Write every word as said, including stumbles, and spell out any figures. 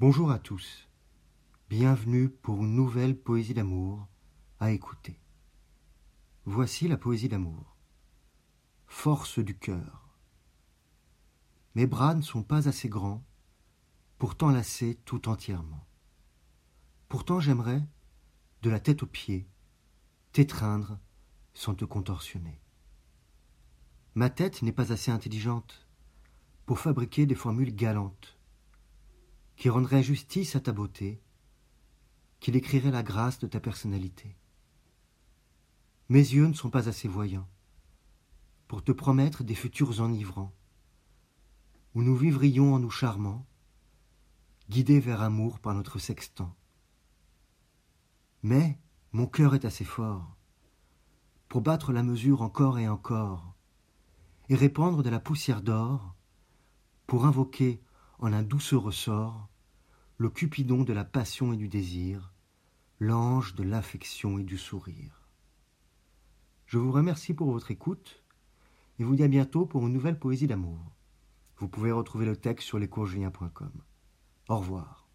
Bonjour à tous, bienvenue pour une nouvelle poésie d'amour à écouter. Voici la poésie d'amour. Force du cœur. Mes bras ne sont pas assez grands pour t'enlacer tout entièrement. Pourtant j'aimerais, de la tête aux pieds, t'étreindre sans te contorsionner. Ma tête n'est pas assez intelligente pour fabriquer des formules galantes qui rendrait justice à ta beauté, qui décrirait la grâce de ta personnalité. Mes yeux ne sont pas assez voyants pour te promettre des futurs enivrants, où nous vivrions en nous charmant, guidés vers amour par notre sextant. Mais mon cœur est assez fort pour battre la mesure encore et encore, et répandre de la poussière d'or pour invoquer en un douce ressort, le cupidon de la passion et du désir, l'ange de l'affection et du sourire. Je vous remercie pour votre écoute et vous dis à bientôt pour une nouvelle poésie d'amour. Vous pouvez retrouver le texte sur lescoursjulien point com. Au revoir.